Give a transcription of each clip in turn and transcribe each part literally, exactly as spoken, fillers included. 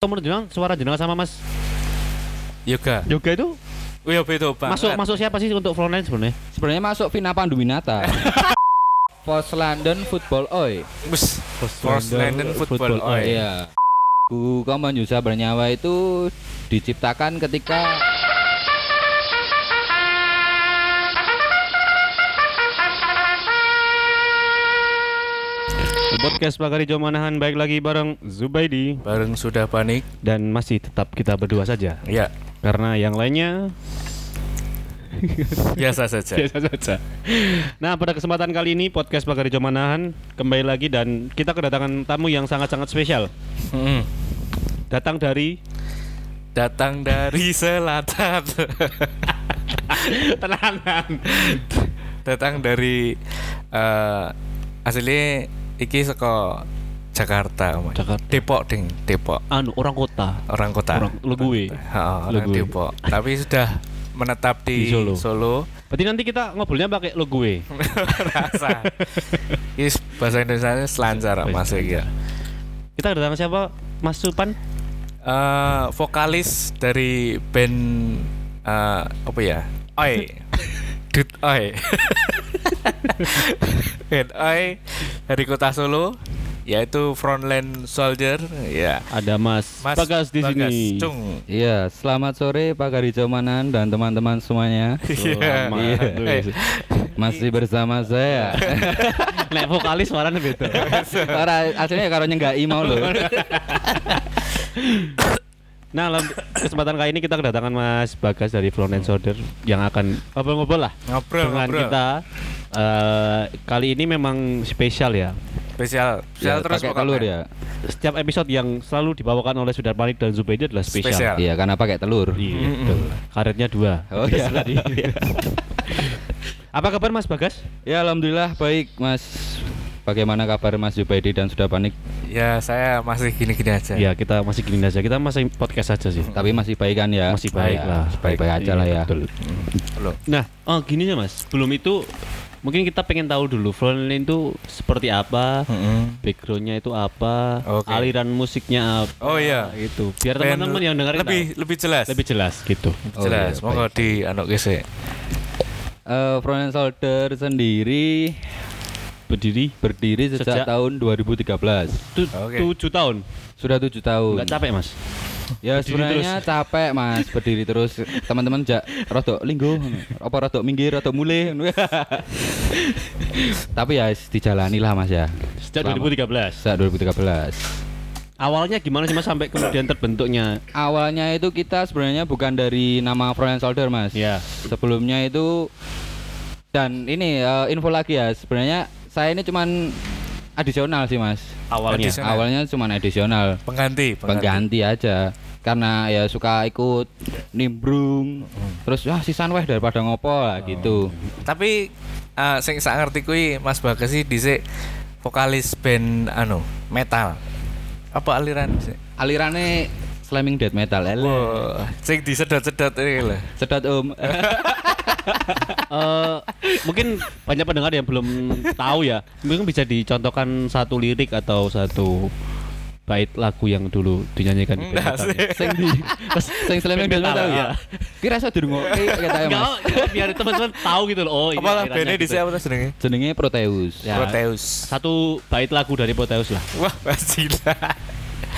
Menurut jenengan suara jenengan sama Mas Yoga. Yoga itu? Oh iya betul banget. Masuk masuk siapa sih untuk Frontline sebenarnya? Sebenarnya masuk Vina Panduwinata. Force London Football Oi. Bus. Force London Football Oi. Iya. Ku Kaman Yusa Bernyawa itu diciptakan ketika Podcast Pagari Jomanahan, baik lagi bareng Zubaidi, bareng Sudah Panik, dan masih tetap kita berdua saja. Iya. Karena yang lainnya biasa saja. Biasa saja. Nah, pada kesempatan kali ini Podcast Pagari Jomanahan kembali lagi dan kita kedatangan tamu yang sangat-sangat spesial. Hmm. Datang dari datang dari selatan. Tenangan. Datang dari uh, asli iki saka Jakarta, Jakarta. Depok ding, Depok. Anu, orang kota. Orang kota. Orang Leguwe. Heeh, orang Depok. Tapi sudah menetap di, di Solo. Solo. Berarti nanti kita ngobrolnya pakai Leguwe. Rasa. Is bahasa Indonesia selancar Mas ya. Kita kedatangan siapa? Mas Supan? Uh, vokalis dari band uh, apa ya? Oi. Dut Oi. Band Oi dari Kota Solo, yaitu Frontline Soldier. Ya. Ada Mas, Mas Bagas di Bagas sini. Iya, selamat sore Pak Gari Jomanan dan teman-teman semuanya. Selamat. Yeah. Masih bersama saya. Nek vokalis warane beda. Ora asline karo nyenggaki mau lho. Nah, kesempatan kali ini kita kedatangan Mas Bagas dari Frontline Soldier yang akan ngobrol-ngobrol lah ngobrol, dengan ngobrol. Kita uh, kali ini memang spesial ya. Spesial, spesial ya, terus pakai telur ya. Setiap episode yang selalu dibawakan oleh Sudar Panik dan Zubaidi adalah spesial. spesial. Iya, karena pakai telur. Iya. Mm-hmm. Karetnya dua. Oh iya. Apa kabar Mas Bagas? Ya alhamdulillah baik Mas. Bagaimana kabar Mas Zubaidi dan Sudah Panik? Ya saya masih gini-gini aja. Ya kita masih gini aja, kita masih podcast aja sih. Tapi masih baik kan ya? Masih baik ya, lah, baik-baik aja lah ya. Betul. Nah, oh gini ya Mas. Belum itu mungkin kita pengen tahu dulu Frontline itu seperti apa, mm-hmm. backgroundnya itu apa, okay. aliran musiknya apa. Oh iya. Itu. Biar teman-teman yang dengerin lebih tahu. lebih jelas. Lebih jelas gitu. Oh, jelas. Iya, monggo di anok gesek. Uh, Frontline Soldier sendiri berdiri berdiri sejak, sejak tahun dua ribu tiga belas. Tu, okay. tujuh tahun. Sudah tujuh tahun. Enggak capek, Mas? Ya berdiri sebenarnya terus. Capek, Mas, berdiri terus. Teman-teman jak rodok linggo, apa rodok minggir, rodok mule. Tapi ya dijalani lah, Mas ya. Sejak Selama, dua ribu tiga belas. Sejak dua ribu tiga belas. Awalnya gimana sih Mas sampai kemudian terbentuknya? Awalnya itu kita sebenarnya bukan dari nama Frontline Soldier, Mas. Ya. Sebelumnya itu dan ini uh, info lagi ya, sebenarnya saya ini cuman adisional sih Mas. Awalnya adisional. Awalnya cuman adisional. Pengganti, pengganti. Pengganti aja. Karena ya suka ikut nimbrung. Hmm. Terus wah sisan weh daripada ngopo lah gitu. Oh. Tapi uh, sing sak ngerti kuwi Mas Bagas sih dhisik vokalis band anu metal. Apa aliran? Alirannya slamming death metal. Wow, cek di sedot-sedot ini lah. Sedot om. uh, mungkin banyak pendengar yang belum tahu ya. Mungkin bisa dicontohkan satu lirik atau satu bait lagu yang dulu dinyanyikan di band metal. Sing di sing slamming death metal ya. Ki rasa dirungoke ketae Mas. Biar teman-teman tahu gitu loh. Oh iya. Apa band-e dhisik apa jenenge? Jenenge Proteus. Proteus. Satu bait lagu dari Proteus lah. Wah, basila.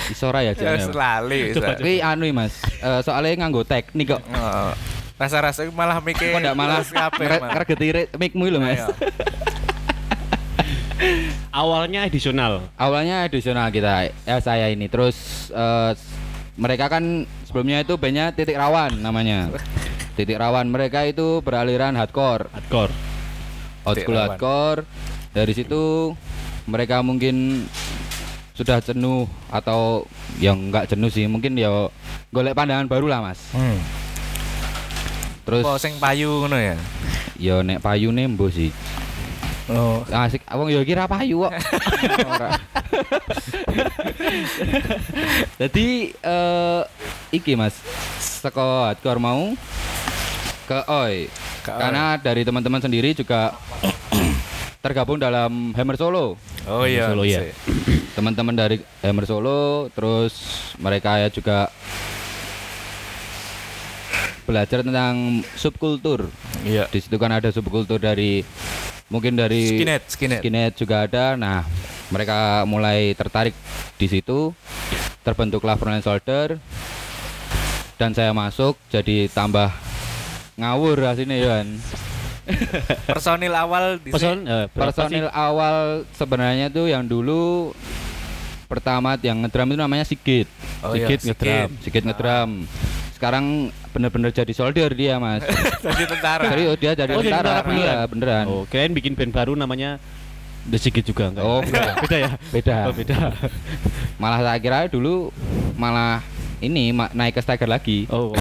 Iso ora ya jenenge. Selali. Kuwi anu Mas, soalnya nganggo teknik kok. Heeh. Rasa-rasa malah mikir. Kok ndak malah regeti mikmu lho Mas. Awalnya edisional. Awalnya edisional kita. Ya saya ini. Terus uh, mereka kan sebelumnya itu bandnya Titik Rawan namanya. Titik Rawan, mereka itu beraliran hardcore. Hardcore. Old school hardcore. Dari situ mereka mungkin sudah jenuh atau yang enggak jenuh sih, mungkin ya golek pandangan baru lah Mas. Hmm. Terus kok sing payu ngono ya? Ya nek payune mbuh sih. Oh, asik wong yo iki ra payu kok. Dadi uh, iki Mas, saka hardcore mau ke Oi. Karena dari teman-teman sendiri juga tergabung dalam Hammer Solo. Oh iya. Solo ya. teman-teman dari Hammer Solo, terus mereka ya juga belajar tentang subkultur. Iya. Di situ kan ada subkultur dari mungkin dari skinhead, skinhead, skinhead juga ada. Nah, mereka mulai tertarik di situ. Terbentuklah Frontline Soldier dan saya masuk jadi tambah ngawur rasanya, Yohan. Personil awal di Person, eh, personil sih? awal sebenarnya tuh yang dulu pertama yang ngedrum itu namanya Sigit. Oh, Sigit iya, ngedrum, Sigit ngedrum. Nah. Sekarang bener-bener jadi soldier dia, Mas. Jadi tentara. Serius, dia jadi oh, tentara. Iya, beneran. Oh, kirain bikin band baru namanya The Sigit juga enggak. Oh, beda. beda ya? Beda. Oh, beda. Malah saya kira dulu malah ini ma- naik ke Steiger lagi. Oh.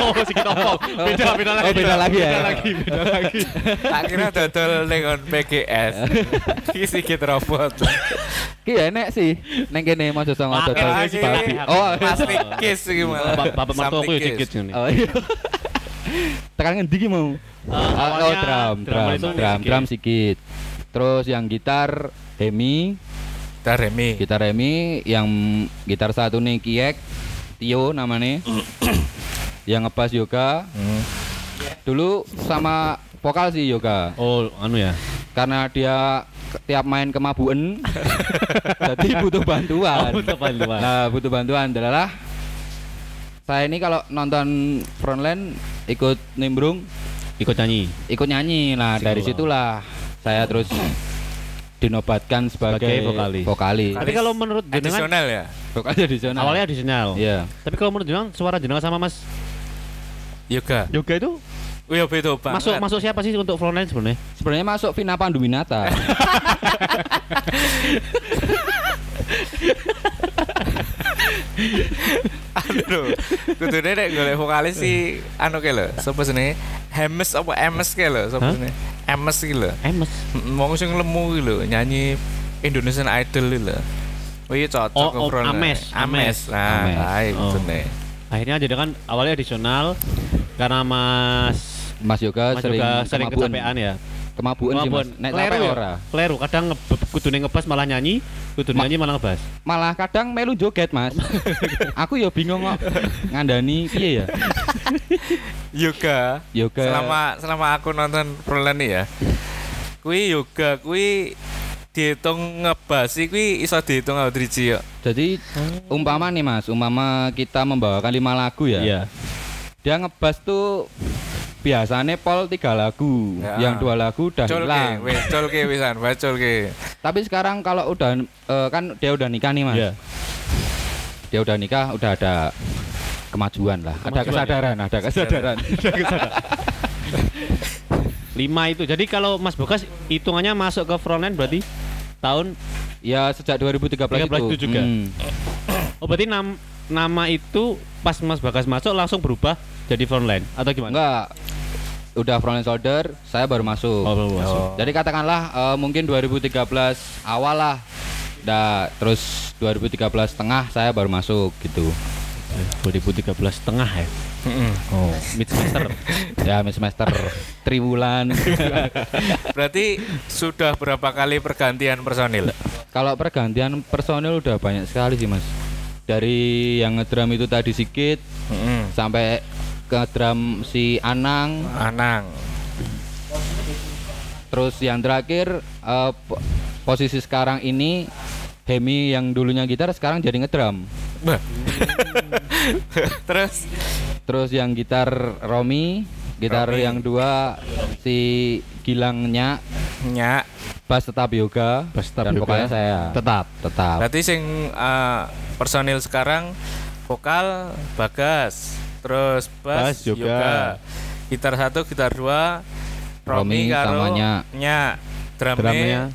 Oh, Sigit opo. Beda beda lagi. Oh, beda lagi ya. Beda lagi, beda lagi. Tak kira dodol ning on P G S. Ki Sigit robot. Ki enek sih. Ning kene mau dodol dodol si babi. Oh, plastik kiss iki malah. Bapak mertuaku Sigit ngene. Oh iya. Tekan ngendi ki mau? Oh, drum, drum, drum, drum Sigit. Terus yang gitar Hemi, gitar Hemi, gitar Hemi, yang gitar satu nih Kiek, Tio namanya, yang ngebass Yoga, hmm. dulu sama vokal sih Yoga. Oh, anu ya? Karena dia tiap main kemabuen, jadi butuh bantuan. Oh, butuh bantuan. Nah, butuh bantuan adalah saya ini kalau nonton Frontline ikut nimbrung, ikut nyanyi, ikut nyanyi. Nah, Sikulah. dari situlah. Saya terus dinobatkan sebagai, sebagai vokalis. vokalis. Tapi kalau menurut jenengan addisional ya. Vokalis addisional. Awalnya addisional. Iya. Tapi kalau menurut jenengan suara jenengan sama Mas Yoga. Yoga itu? Iya, beda banget. Masuk masuk siapa sih untuk Frontline sebenarnya? Sebenarnya masuk Vina Panduwinata. Aduh, kudune nek golek vokalis sih anu ke lho, sapa jenenge? Hemes apa Emes ke lho, sapa jenenge? Emes iki lho. Emes. Wong sing lemu iki lho, nyanyi Indonesian Idol iki lho. Oh iya cocok ke Frontline. Oh, Ames, Ames. Nah, ae jenenge. Akhirnya jadi kan awalnya addisional karena Mas Mas Yoga sering sering kecapean ya. Kemabuan sih Mas. Nek sampe ora. Kleru, kadang ngebeb kudune ngebas malah nyanyi, kudune Ma- nyanyi malah ngebas. Malah kadang melu joget, Mas. Aku ya bingung kok ngandani piye ya. Yoga. Yoga. Selama selama aku nonton Frontline ya. Kuwi Yoga, kuwi dihitung ngebas kuwi iso dihitung karo driji kok. Jadi umpama nih Mas, umpama kita membawakan lima lagu ya. Iya. Dia ngebas tuh biasanya pol tiga lagu, ya. Yang dua lagu udah hilang. Bacol ke, pisan, bacol ke. Tapi sekarang kalau udah uh, kan dia udah nikah nih Mas. Yeah. Dia udah nikah, udah ada kemajuan lah. Kemajuan, ada kesadaran, ya? ada kesadaran. ada kesadaran. Lima itu. Jadi kalau Mas Bokas hitungannya masuk ke Frontline berarti tahun ya sejak dua ribu tiga belas itu. itu juga. Hmm. Oh berarti nam, nama itu pas Mas Bokas masuk langsung berubah jadi Frontline atau gimana? Enggak. Udah Frontline Soldier, saya baru masuk. Oh, baru masuk. Oh. Jadi katakanlah uh, mungkin dua ribu tiga belas awal lah. Nah, terus dua ribu tiga belas tengah saya baru masuk gitu. dua ribu tiga belas tengah ya. Mm-mm. Oh, mid semester. Ya, mid semester triwulan. Berarti sudah berapa kali pergantian personil? Kalau pergantian personil udah banyak sekali sih, Mas. Dari yang ngedrum itu tadi Sigit, mm-hmm. sampai ke drum si Anang Anang terus yang terakhir uh, po- posisi sekarang ini Hemi yang dulunya gitar sekarang jadi ngedrum. terus terus yang gitar Romi gitar Romi. Yang dua si Gilang Nyak Nyak bass tetap Yoga bass tetap dan vokalnya saya tetap tetap berarti sing uh, personil sekarang vokal Bagas terus bass juga. Yoga gitar satu, gitar dua Romi karo Nya drumnya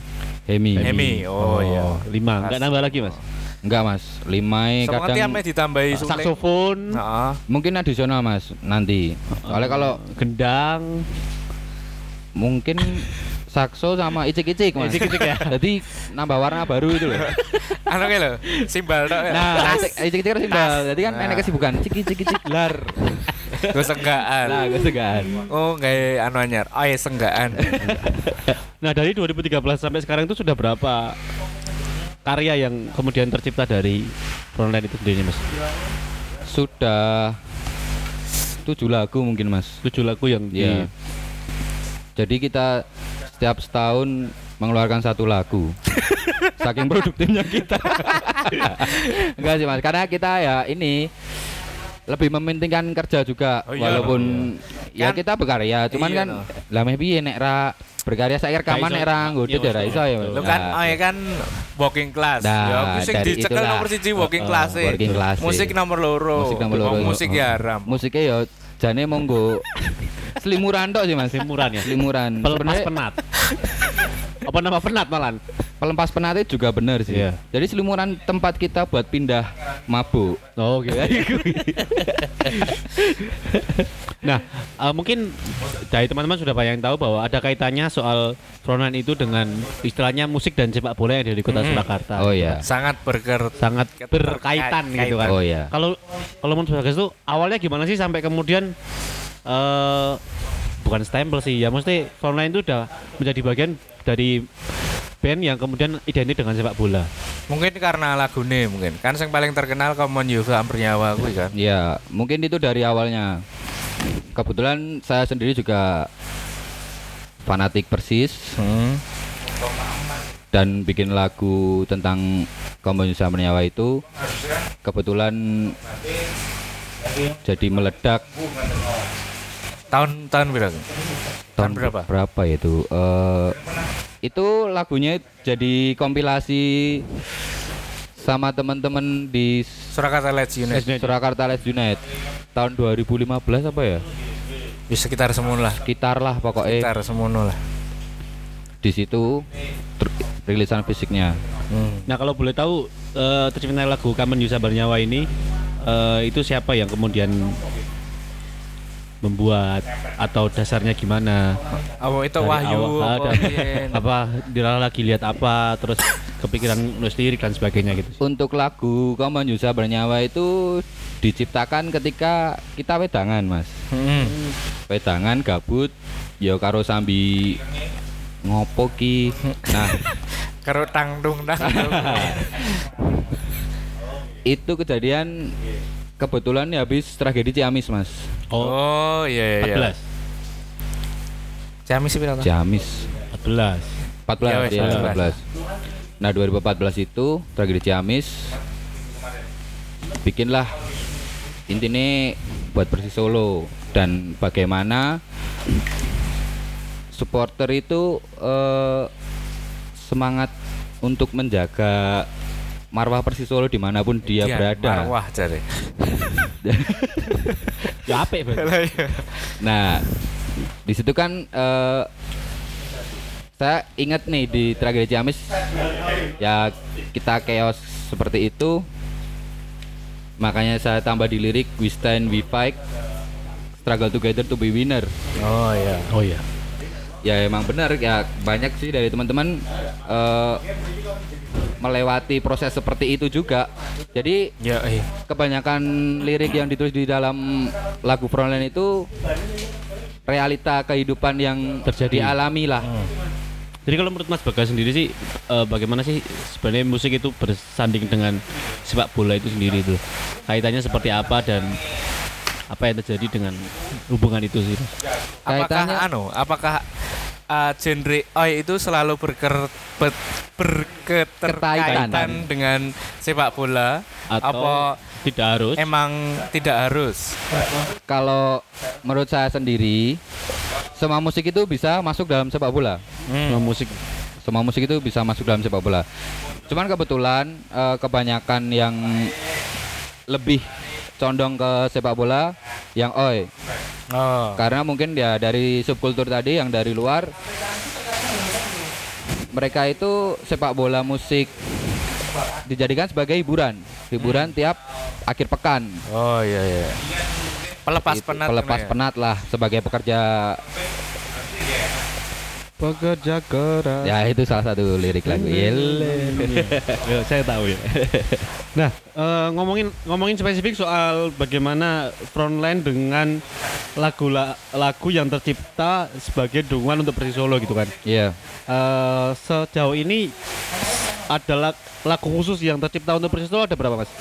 Hemi Hemi oh, oh iya lima enggak nambah lagi Mas enggak Mas lima kadang tiapnya ditambahi uh, saksofon nah. Mungkin additional Mas nanti soalnya kalau gendang mungkin sakso sama icik-icik Mas icik-icik ya jadi nambah warna baru itu loh anu ke lho simbal tok nah icik-icik kan simbal jadi kan enek kesibukan cik-cik-cik lar kesenggaan nah kesenggaan oh kayak anu anyar oh ya senggaan nah dari dua ribu tiga belas sampai sekarang itu sudah berapa karya yang kemudian tercipta dari Frontline itu sendiri, Mas? Sudah tujuh lagu mungkin, Mas. Tujuh lagu yang ya. Di... Jadi kita setiap setahun mengeluarkan satu lagu. Saking produktifnya kita. Enggak sih, Mas, karena kita ya ini lebih mementingkan kerja juga. Oh, iya, walaupun iya. ya kan, kita berkarya, cuman iya, kan lah meh piye nek ra berkarya saya rekaman nek ra nggodhe ya ra iso ya. Lho kan oh ya kan working class. Nah, ya musik dicekel nomor satu working class. Uh, working class. Musik nomor loro. Musik nomor loro. Musik ya haram. Musike ya jane monggo selimuran tok sih, Mas. Selimuran ya. Selimuran. Pelempas penat. Apa nama penat malan? Pelempas penatnya juga benar sih. Yeah. Jadi selimuran tempat kita buat pindah mabuk. Oh, oke. Okay. Nah, uh, mungkin dari teman-teman sudah banyak yang tahu bahwa ada kaitannya soal Frontline itu dengan istilahnya musik dan sepak bola yang dari kota mm-hmm. Surakarta. Oh iya. Sangat berker, sangat berkaitan kait, gitu kan. Oh iya. Kalau kalau menurut Bagas itu awalnya gimana sih sampai kemudian uh, bukan stempel sih ya, mesti Frontline itu udah menjadi bagian dari band yang kemudian identik dengan sepak bola. Mungkin karena lagune mungkin. Kan yang paling terkenal Common Youth Bernyawa kuwi kan. Iya, mungkin itu dari awalnya. Kebetulan saya sendiri juga fanatik Persis. Hmm. Dan bikin lagu tentang Common Youth Bernyawa itu kebetulan jadi meledak. Tahun tahun berapa? Tahun berapa? Berapa itu? Uh, itu lagunya jadi kompilasi sama teman-teman di Surakarta Let's Unite. Surakarta Let's Unite. Tahun dua ribu lima belas apa ya? Di sekitar semualah. Sekitar lah pokoknya. Sekitar semualah. Di situ ter- rilisan fisiknya. Hmm. Nah kalau boleh tahu uh, tercipta lagu Kamen Yusa Bernyawa ini uh, itu siapa yang kemudian membuat atau dasarnya gimana? Oh itu dari Wahyu awal, ada, apa Dira lagi lihat apa terus kepikiran nulis lirik dan sebagainya gitu. Untuk lagu Kamen Yusa Bernyawa itu diciptakan ketika kita wedangan, Mas. Hmm. Wedangan gabut ya karo sambi ngopo ki. Nah, karo tangdung tang. Itu kejadian kebetulan habis tragedi Ciamis, Mas. Oh, oh iya iya. empat belas. Ciamis berapa? Ciamis empat belas. empat belas. Ya, ya, empat belas. Nah, dua ribu empat belas itu tragedi Ciamis. Bikinlah intine buat Persis Solo dan bagaimana supporter itu eh, semangat untuk menjaga marwah Persis Solo dimanapun dia, dia berada. Marwah cari. Ya apik, Bang. Nah, di situ kan uh, saya ingat nih di tragedi Ciamis ya kita chaos seperti itu. Makanya saya tambah di lirik we stand we fight struggle together to be winner. Oh iya. Oh iya. Ya emang benar ya, banyak sih dari teman-teman uh, melewati proses seperti itu juga. Jadi ya, iya. kebanyakan lirik yang ditulis di dalam lagu Frontline itu realita kehidupan yang terjadi alami lah. Hmm. Jadi kalau menurut Mas Bagas sendiri sih uh, bagaimana sih sebenarnya musik itu bersanding dengan sepak bola itu sendiri itu? Kaitannya seperti apa dan apa yang terjadi dengan hubungan itu sih? Apakah anu, apakah Uh, genre oi itu selalu berker, ber, berketerkaitan dengan sepak bola atau apa tidak harus? Emang tidak harus. Kalau menurut saya sendiri, semua musik itu bisa masuk dalam sepak bola. Hmm. Semua musik, semua musik itu bisa masuk dalam sepak bola. Cuman kebetulan uh, kebanyakan yang lebih condong ke sepak bola yang oi. Oh. Karena mungkin ya dari subkultur tadi yang dari luar, mereka itu sepak bola musik dijadikan sebagai hiburan, hiburan hmm. tiap akhir pekan. Oh iya iya. Pelepas itu, penat. Pelepas penat ya? Lah sebagai pekerja. Pekerja keras. Ya itu salah satu lirik lagu. Yo saya tahu ya. Nah uh, ngomongin ngomongin spesifik soal bagaimana Frontline dengan lagu lagu yang tercipta sebagai dukungan untuk Persis Solo gitu kan. Iya. Yeah. Uh, sejauh ini ada lag, lagu khusus yang tercipta untuk Persis Solo ada berapa, Mas?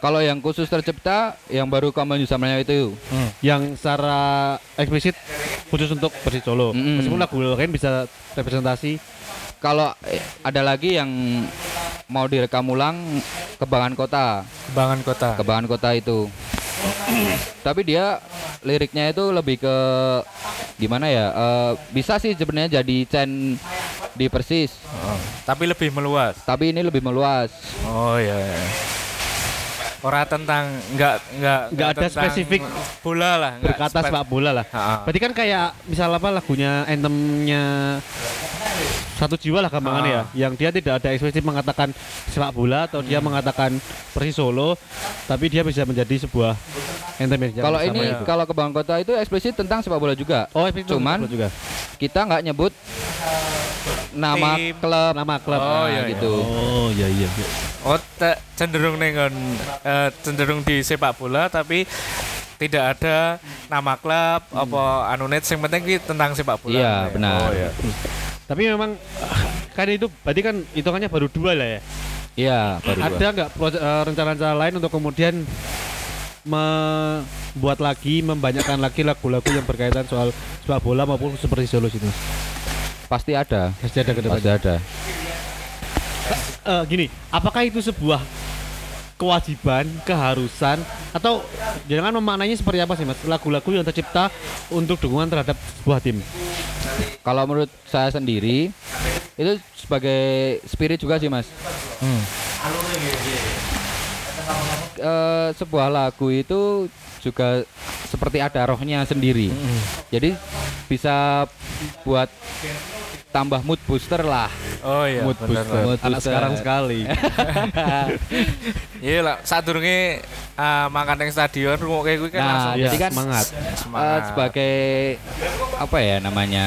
Kalau yang khusus tercipta, yang baru kamu samanya itu, hmm. yang secara eksplisit khusus untuk Persis Solo. Mm-hmm. Meskipun lagu lain bisa representasi. Kalau ada lagi yang mau direkam ulang, Kebanggaan Kota. Kebanggaan Kota. Kebanggaan Kota itu. Tapi dia liriknya itu lebih ke gimana ya? Uh, bisa sih sebenarnya jadi chain di Persis. Oh, tapi lebih meluas. Tapi ini lebih meluas. Oh iya. Yeah. Orang tentang nggak nggak nggak ada spesifik bola lah, berkata sepak bola lah. Ha-ha. Berarti kan kayak misal apa lagunya anthemnya Satu Jiwa lah gampangan ya, yang dia tidak ada ekspresi mengatakan sepak bola atau hmm. dia mengatakan Persis Solo, tapi dia bisa menjadi sebuah anthem. Kalau ini ya. Kalau Kebanggaan Kota itu ekspresi tentang sepak bola juga. Oh, cuman juga. Kita nggak nyebut nama Tim. klub nama klub oh, nah, iya, gitu iya. oh iya iya oh te, cenderung nengon uh, cenderung di sepak bola tapi tidak ada nama klub hmm. apa anu net yang penting itu tentang sepak bola iya ya. benar oh, iya. Tapi memang kan itu berarti kan hitungannya baru dua lah ya iya baru dua. Ada nggak uh, rencana-rencana lain untuk kemudian membuat lagi membanyakkan lagi lagu-lagu yang berkaitan soal sepak bola maupun seperti Solo itu? Pasti ada, pasti ada ke depan. Pasti ada. Uh, gini, apakah itu sebuah kewajiban, keharusan, atau jangan memaknainya seperti apa sih, Mas? Lagu-lagu yang tercipta untuk dukungan terhadap sebuah tim. Kalau menurut saya sendiri, itu sebagai spirit juga sih, Mas. Hmm. Uh, sebuah lagu itu juga seperti ada rohnya sendiri. Hmm. Jadi bisa buat tambah mood booster lah. Oh iya, mood bener, booster. Mood booster. Anak sekarang sekali. Iya lah, sadurunge uh, makan nang stadion rungokke kuwi kan nah, langsung jadi kan semangat. semangat. Uh, sebagai apa ya namanya?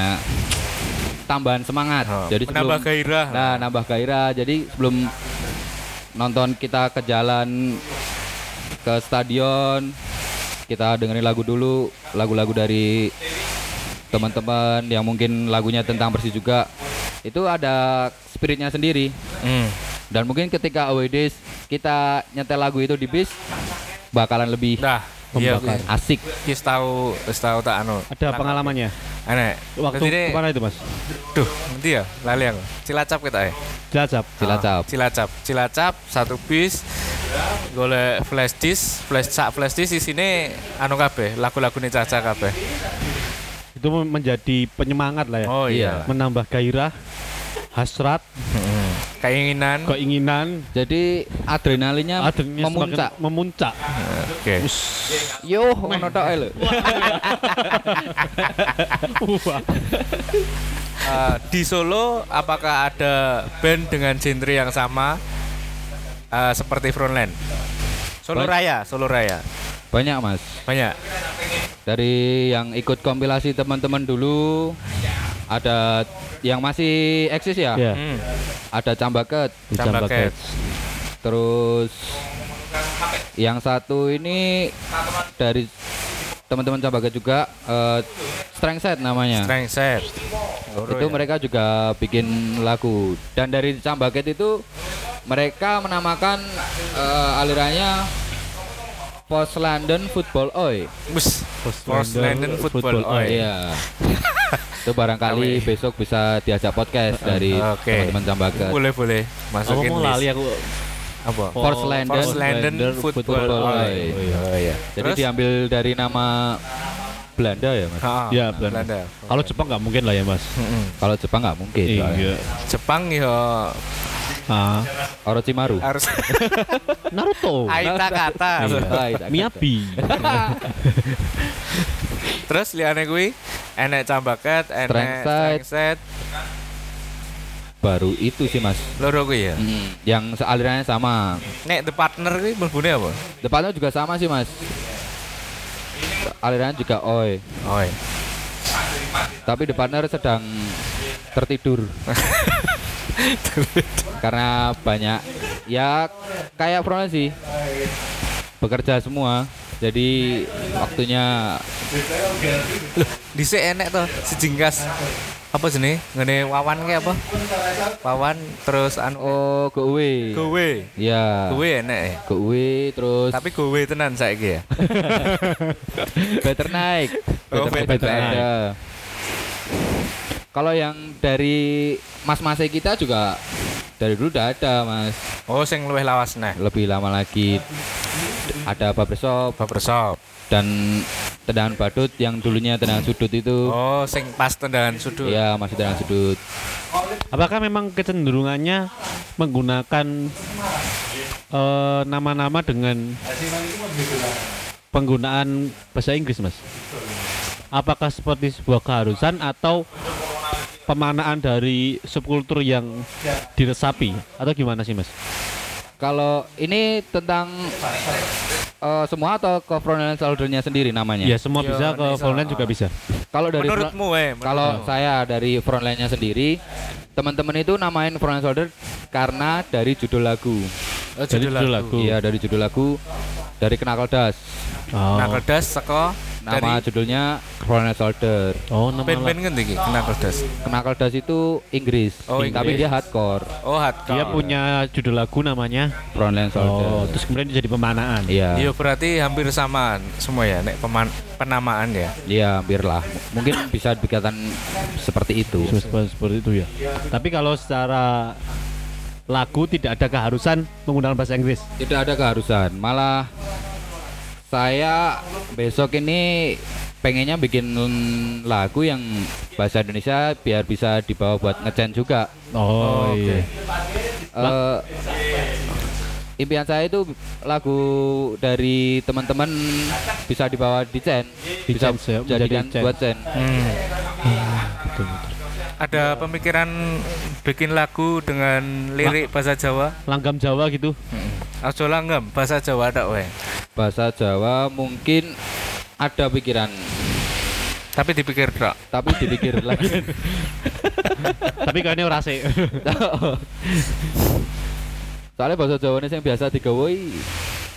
Tambahan semangat. Oh, jadi nambah gairah. Nah, nambah gairah. Jadi sebelum nonton kita ke jalan ke stadion, kita dengerin lagu dulu, lagu-lagu dari teman-teman yang mungkin lagunya tentang Persis juga, itu ada spiritnya sendiri. Mm. Dan mungkin ketika away days kita nyetel lagu itu di bis bakalan lebih nah, iya, asik. Kis tahu, kis tahu tak anu. Ada pengalamannya. Aneh. Waktu ini, kemana itu Mas? Duh, nanti ya, lali aku. Cilacap kita ya. Cilacap, Cilacap, ah, Cilacap, Cilacap satu bis. Golek flash disk, flash sak flash disk isine anu kabeh, lagu-lagune Caca kabeh. Itu menjadi penyemangat lah ya. Oh iya. Menambah gairah, hasrat, hmm. keinginan, keinginan. Jadi adrenalinnya Adrenalin memuncak, memuncak. Oke. Okay. Yo, ono tok ae lho. Di Solo apakah ada band dengan genre yang sama uh, seperti Frontline? Solo Raya, Solo Raya. Banyak Mas. Banyak. Dari yang ikut kompilasi teman-teman dulu ada yang masih eksis ya. Yeah. Hmm. Ada Chambaket, Chambaket. Terus yang satu ini dari teman-teman Chambaket juga uh, Strength Set namanya. Strength Set. Itu ya. Mereka juga bikin lagu dan dari Chambaket itu mereka menamakan uh, alirannya Force London Football Oi. Bus. Force London Football Oi. Iya. Itu barangkali besok bisa diajak podcast dari okay. teman-teman Chambaket. Boleh boleh. Masukin oh, list. Aku apa? Force London, Force London Football, Football Oi. Oi. Oh iya. Jadi terus? Diambil dari nama Belanda ya Mas. Ha, ya nah, Belanda. Belanda. Kalau Jepang nggak mungkin lah ya Mas. Mm-hmm. Kalau Jepang nggak mungkin. Iya. Ya. Jepang ya. Ah, Orochimaru. Naruto. Aita kata. Miyabi. Terus liane kuwi enek Chambaket, enek Strength Set. Baru itu sih Mas. Loro kuwi ya. Mm, yang alirannya sama. Nek The Partner kuwi mlebune apa? The Partner juga sama sih Mas. Alirannya juga oi. Oi. Tapi The Partner sedang tertidur. Karena banyak ya kayak Frontline sih bekerja semua jadi waktunya. Loh, dhisik enek to sejengkas. Apa jenenge? Ngene Wawan ki apa? Wawan terus anu oh, gowe. Gowe. Iya. Gowe enek e. Gowe terus. Tapi gowe tenan saiki ya. Better naik. Oh, better, better naik. Kalau yang dari mas-mas kita juga dari dulu udah ada, Mas. Oh, sing luwih lawas neh. Lebih lama lagi. Ada barbershop, barbershop dan tendangan badut yang dulunya tendangan sudut itu. Oh, sing pas tendangan sudut. Iya, masih tendangan sudut. Apakah memang kecenderungannya menggunakan uh, nama-nama dengan penggunaan bahasa Inggris, Mas? Apakah seperti sebuah keharusan atau pemanaan dari subkultur yang diresapi atau gimana sih, Mas? Kalau ini tentang uh, semua atau ke Frontline Soldier-nya sendiri namanya? Ya semua bisa, ke Frontline juga bisa. Kalau dari menurutmu, eh, menurutmu. Kalau saya dari Frontline-nya sendiri, teman-teman itu namain Frontline Soldier karena dari judul lagu. Oh, dari judul, judul lagu. Iya, dari judul lagu dari Knuckle Dust. Oh. Knuckle Dust saka nama dari judulnya Frontline Soldier. Oh, nama band-band ngendi iki Knuckle Dust? Knuckle Dust itu Inggris, oh, Inggris, tapi dia hardcore. Oh, hardcore. Dia punya judul lagu namanya Frontline Soldier. Oh, terus kemudian jadi pemanaan. Iya. Iya, berarti hampir samaan semua ya nek peman- penamaan ya. Iya, hampirlah. Mungkin bisa dikatakan seperti itu. Seperti itu ya. Tapi kalau secara lagu tidak ada keharusan menggunakan bahasa Inggris. Tidak ada keharusan, malah saya besok ini pengennya bikin lagu yang bahasa Indonesia biar bisa dibawa buat nge-jam juga. Oh, oh iya. Okay. Uh, impian saya itu lagu dari teman-teman bisa dibawa di jam, di bisa jadikan buat jam. Hmm. Ada pemikiran bikin lagu dengan lirik bahasa Jawa? Langgam Jawa gitu. Aja langgam bahasa Jawa tak weh. Bahasa Jawa mungkin ada pikiran. Tapi dipikir tak? Tapi dipikir lagi. Tapi kayaknya ora sih. Soalnya bahasa Jawane sing biasa digawe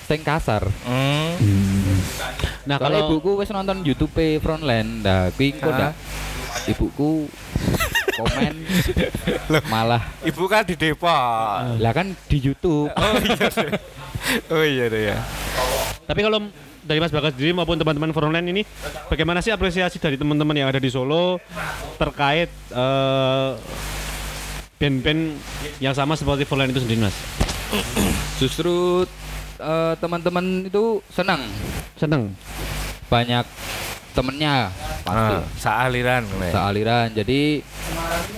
sing kasar. Hmm. Nah, kalau ibuku wis nonton YouTube Frontline, nah kuwi engko ndak ibuku komen malah ibu kan di Depok. Lah kan di YouTube. Oh iya. Oh iya deh ya. Tapi kalau dari Mas Bagas sendiri maupun teman-teman Frontline ini, bagaimana sih apresiasi dari teman-teman yang ada di Solo terkait uh, band-band yang sama seperti Frontline itu sendiri, Mas? Justru uh, teman-teman itu senang, senang banyak temennya pasti. Ah, sealiran, sealiran. Jadi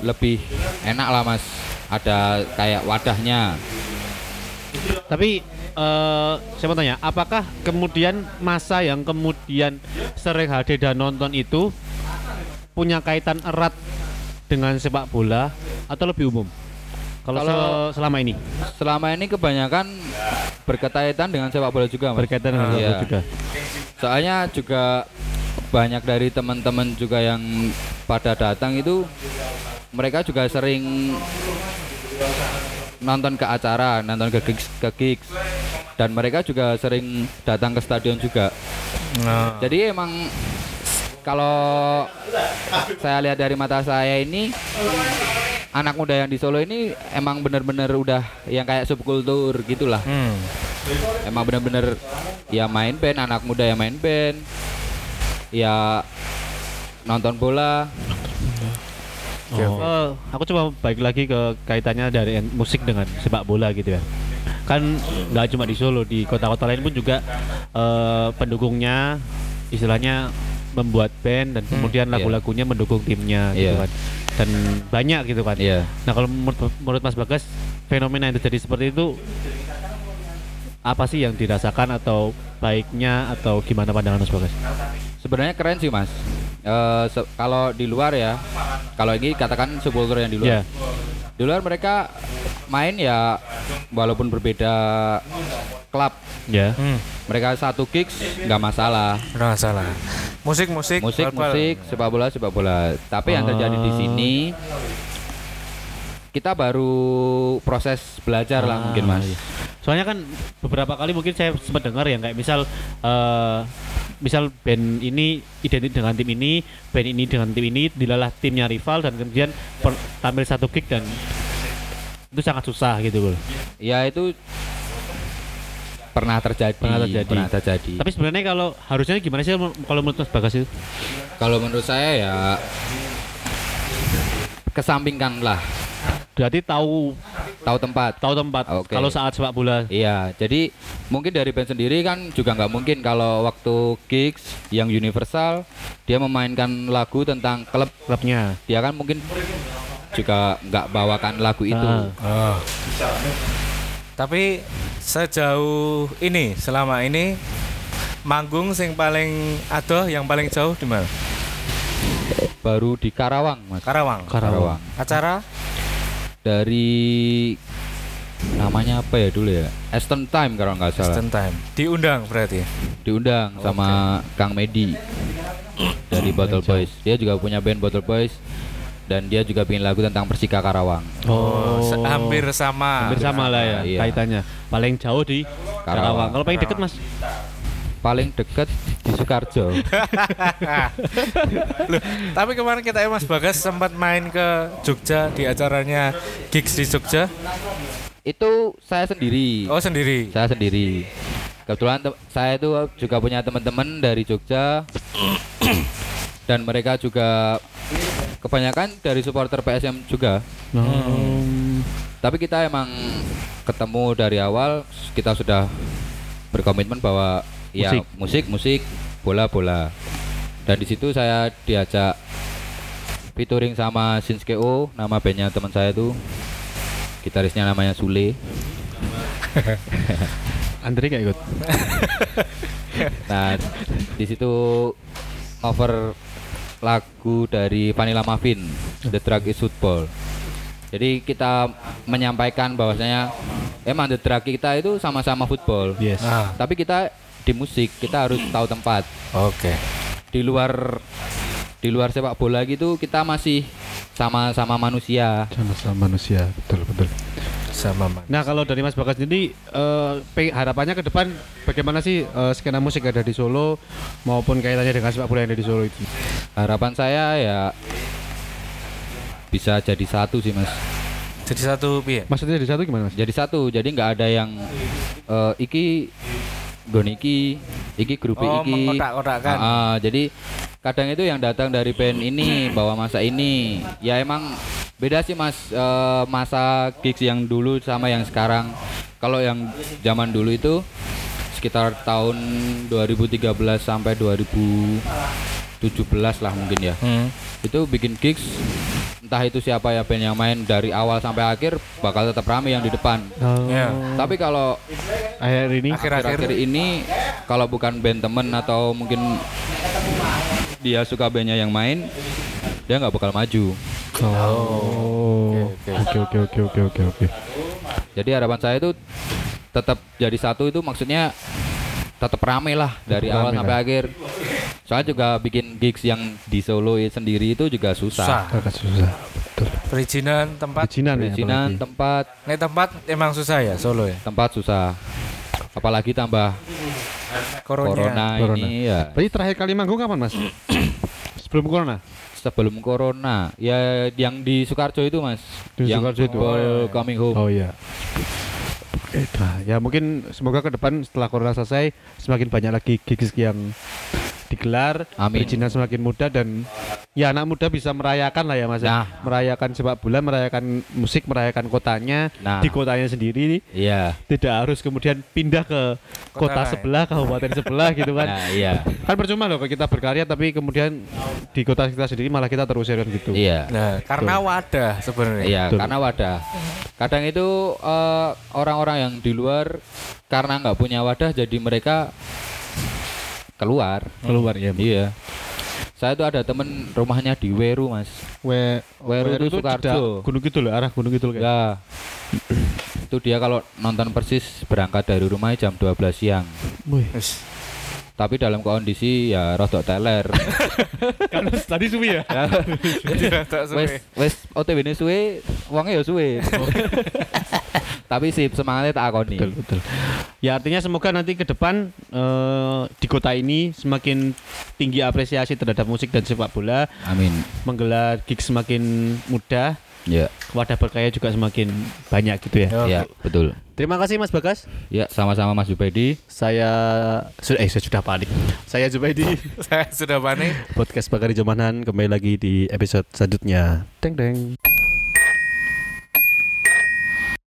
lebih enak lah, Mas. Ada kayak wadahnya. Tapi uh, saya mau tanya, apakah kemudian masa yang kemudian sering hadir dan nonton itu punya kaitan erat dengan sepak bola atau lebih umum? Kalau sel- selama ini? Selama ini kebanyakan berkaitan dengan sepak bola juga, Mas. Berkaitan dengan sepak bola ya. Juga. Soalnya juga banyak dari teman-teman juga yang pada datang itu mereka juga sering nonton ke acara, nonton ke gigs, ke gigs dan mereka juga sering datang ke stadion juga. Nah. Jadi emang kalau saya lihat dari mata saya ini anak muda yang di Solo ini emang benar-benar udah yang kayak subkultur gitulah. Hmm. Emang benar-benar ya main band, anak muda yang main band. Ya nonton bola. Oh. Oh, aku coba balik lagi ke kaitannya dari musik dengan sepak bola gitu ya. Kan nggak cuma di Solo, di kota-kota lain pun juga eh, pendukungnya istilahnya membuat band dan kemudian hmm, lagu-lagunya yeah. mendukung timnya gitu yeah. kan. Dan banyak gitu kan. Yeah. Nah kalau menurut, menurut Mas Bagas fenomena yang terjadi seperti itu apa sih yang dirasakan atau baiknya atau gimana pandangan Mas Bagas? Sebenarnya keren sih, Mas. E, se- kalau di luar ya, kalau ini katakan supporter yang di luar. Yeah. Di luar mereka main ya walaupun berbeda klub. Ya. Yeah. Hmm. Mereka satu gigs nggak masalah. Nggak masalah. Musik musik. Musik musik. Sepak bola sepak bola. Tapi oh. yang terjadi di sini kita baru proses belajar ah. lah mungkin, Mas. Soalnya kan beberapa kali mungkin saya sempat dengar ya kayak misal. Uh, misal band ini identik dengan tim ini, band ini dengan tim ini, dilalah timnya rival dan kemudian per, tampil satu gig, dan itu sangat susah gitu loh. Ya itu pernah terjadi, pernah terjadi. Pernah terjadi. Tapi sebenarnya kalau harusnya gimana sih kalau menurut Mas Bagas itu? Kalau menurut saya ya kesampingkanlah. Berarti tahu tahu tempat, tahu tempat. Okay. Kalau saat sepak bola. Iya, jadi mungkin dari band sendiri kan juga nggak mungkin kalau waktu gigs yang universal dia memainkan lagu tentang klub klubnya. Dia kan mungkin juga nggak bawakan lagu itu. Ah. Ah. Tapi sejauh ini, selama ini manggung sing paling adoh, yang paling jauh di mana? Baru di Karawang, Mas. Karawang. Karawang. Karawang. Acara dari namanya apa ya dulu ya, Aston Time kalau nggak salah. Aston Time diundang berarti? Diundang oh, sama okay. Kang Medi dari Bottle Boys. Dia juga punya band Bottle Boys dan dia juga bikin lagu tentang Persika Karawang. Oh, oh. hampir sama. Hampir sama lah ya, iya. Kaitannya. Paling jauh di Karawang. Karawang. Kalau paling deket Mas? Paling deket di Sukarjo. Loh, tapi kemarin kita Mas Bagas sempat main ke Jogja di acaranya gigs di Jogja. Itu saya sendiri. Oh sendiri. Saya sendiri. Kebetulan te- saya itu juga punya teman-teman dari Jogja dan mereka juga kebanyakan dari supporter P S M juga. Hmm. Tapi kita emang ketemu dari awal, kita sudah berkomitmen bahwa ya musik, musik, bola-bola. Dan di situ saya diajak featuring sama Sins K O, nama bandnya teman saya itu. Gitarisnya namanya Sule. Andre enggak ikut. Nah, di situ cover lagu dari Vanilla Marvin, The Drug Is Football. Jadi kita menyampaikan bahwasanya emang The Drug kita itu sama-sama football. Yes. Ah. Tapi kita di musik kita harus tahu tempat. Oke. Okay. Di luar di luar sepak bola gitu kita masih sama-sama manusia. Sama-sama manusia, betul betul. Sama manusia. Nah kalau dari Mas Bagas sendiri uh, harapannya ke depan bagaimana sih uh, skena musik ada di Solo maupun kaitannya dengan sepak bola yang ada di Solo itu? Harapan saya ya bisa jadi satu sih Mas. Jadi satu piye? Maksudnya jadi satu gimana Mas? Jadi satu, jadi nggak ada yang uh, iki Goniki, iki grup oh, iki. Mengkotak-kotakkan. Ah, jadi kadang itu yang datang dari band ini bawa masa ini. Ya emang beda sih Mas uh, masa gigs yang dulu sama yang sekarang. Kalau yang zaman dulu itu sekitar tahun dua ribu tiga belas sampai dua ribu tujuh belas lah mungkin ya. Hmm. Itu bikin gigs entah itu siapa ya band yang main dari awal sampai akhir bakal tetap ramai yang di depan. Oh. Yeah. Tapi kalau akhir ini akhir-akhir ini kalau bukan band temen atau mungkin dia suka bandnya yang main, dia nggak bakal maju. Oh. Oke oke oke oke oke oke. Jadi harapan saya itu tetap jadi satu, itu maksudnya tetap ramai lah dari tetap awal sampai lah. Akhir. Soalnya juga bikin gigs yang di Solo sendiri itu juga susah. Susah, susah. Betul. Perizinan tempat. Perizinan, perizinan ya, tempat. Nek tempat emang susah ya Solo ya. Tempat susah. Apalagi tambah Corona, corona, corona. Ini ya. Berarti terakhir kali manggung kapan Mas? Sebelum Corona. Sebelum Corona. Ya yang di Sukarjo itu Mas. Di yang Sukarjo itu. Oh, coming home. Oh iya. Eh, ya mungkin semoga ke depan setelah Corona selesai semakin banyak lagi gigs yang digelar, perizinan semakin mudah dan ya anak muda bisa merayakan lah ya Mas. Nah. Merayakan sepak bola, merayakan musik, merayakan kotanya, nah. di kotanya sendiri. Iya. Tidak harus kemudian pindah ke kota, kota sebelah, kabupaten sebelah gitu kan. Nah, iya. Kan percuma loh kita berkarya tapi kemudian di kota kita sendiri malah kita terusir gitu. Iya. Nah, karena wadah sebenarnya. Iya, betul. Karena wadah. Kadang itu uh, orang-orang yang di luar karena enggak punya wadah jadi mereka keluar, keluar ya. Iya. Saya tuh ada temen rumahnya di Weru Mas. We, Weru, Weru itu Sukarjo. Gunung Kidul, arah Gunung Kidul kayak. Ya. Itu dia kalau nonton Persis berangkat dari rumahnya jam dua belas siang. Yes. Tapi dalam kondisi ya rodok teler. Kan tadi suwi ya. Wes wes O T W-ne suwe, wonge ya suwe. Tapi sip, semangatnya tak akoni. Betul, betul. Ya artinya semoga nanti ke depan uh, di kota ini semakin tinggi apresiasi terhadap musik dan sepak bola. Amin. Menggelar gigs semakin mudah. Ya. Wadah berkarya juga semakin banyak gitu ya. Ya, betul. Terima kasih Mas Bagas. Ya, sama-sama Mas Jubaidi. Saya sudah eh saya sudah panik. Saya Jubaidi. Saya sudah panik. Podcast Bakari Jamanan kembali lagi di episode selanjutnya. Deng deng.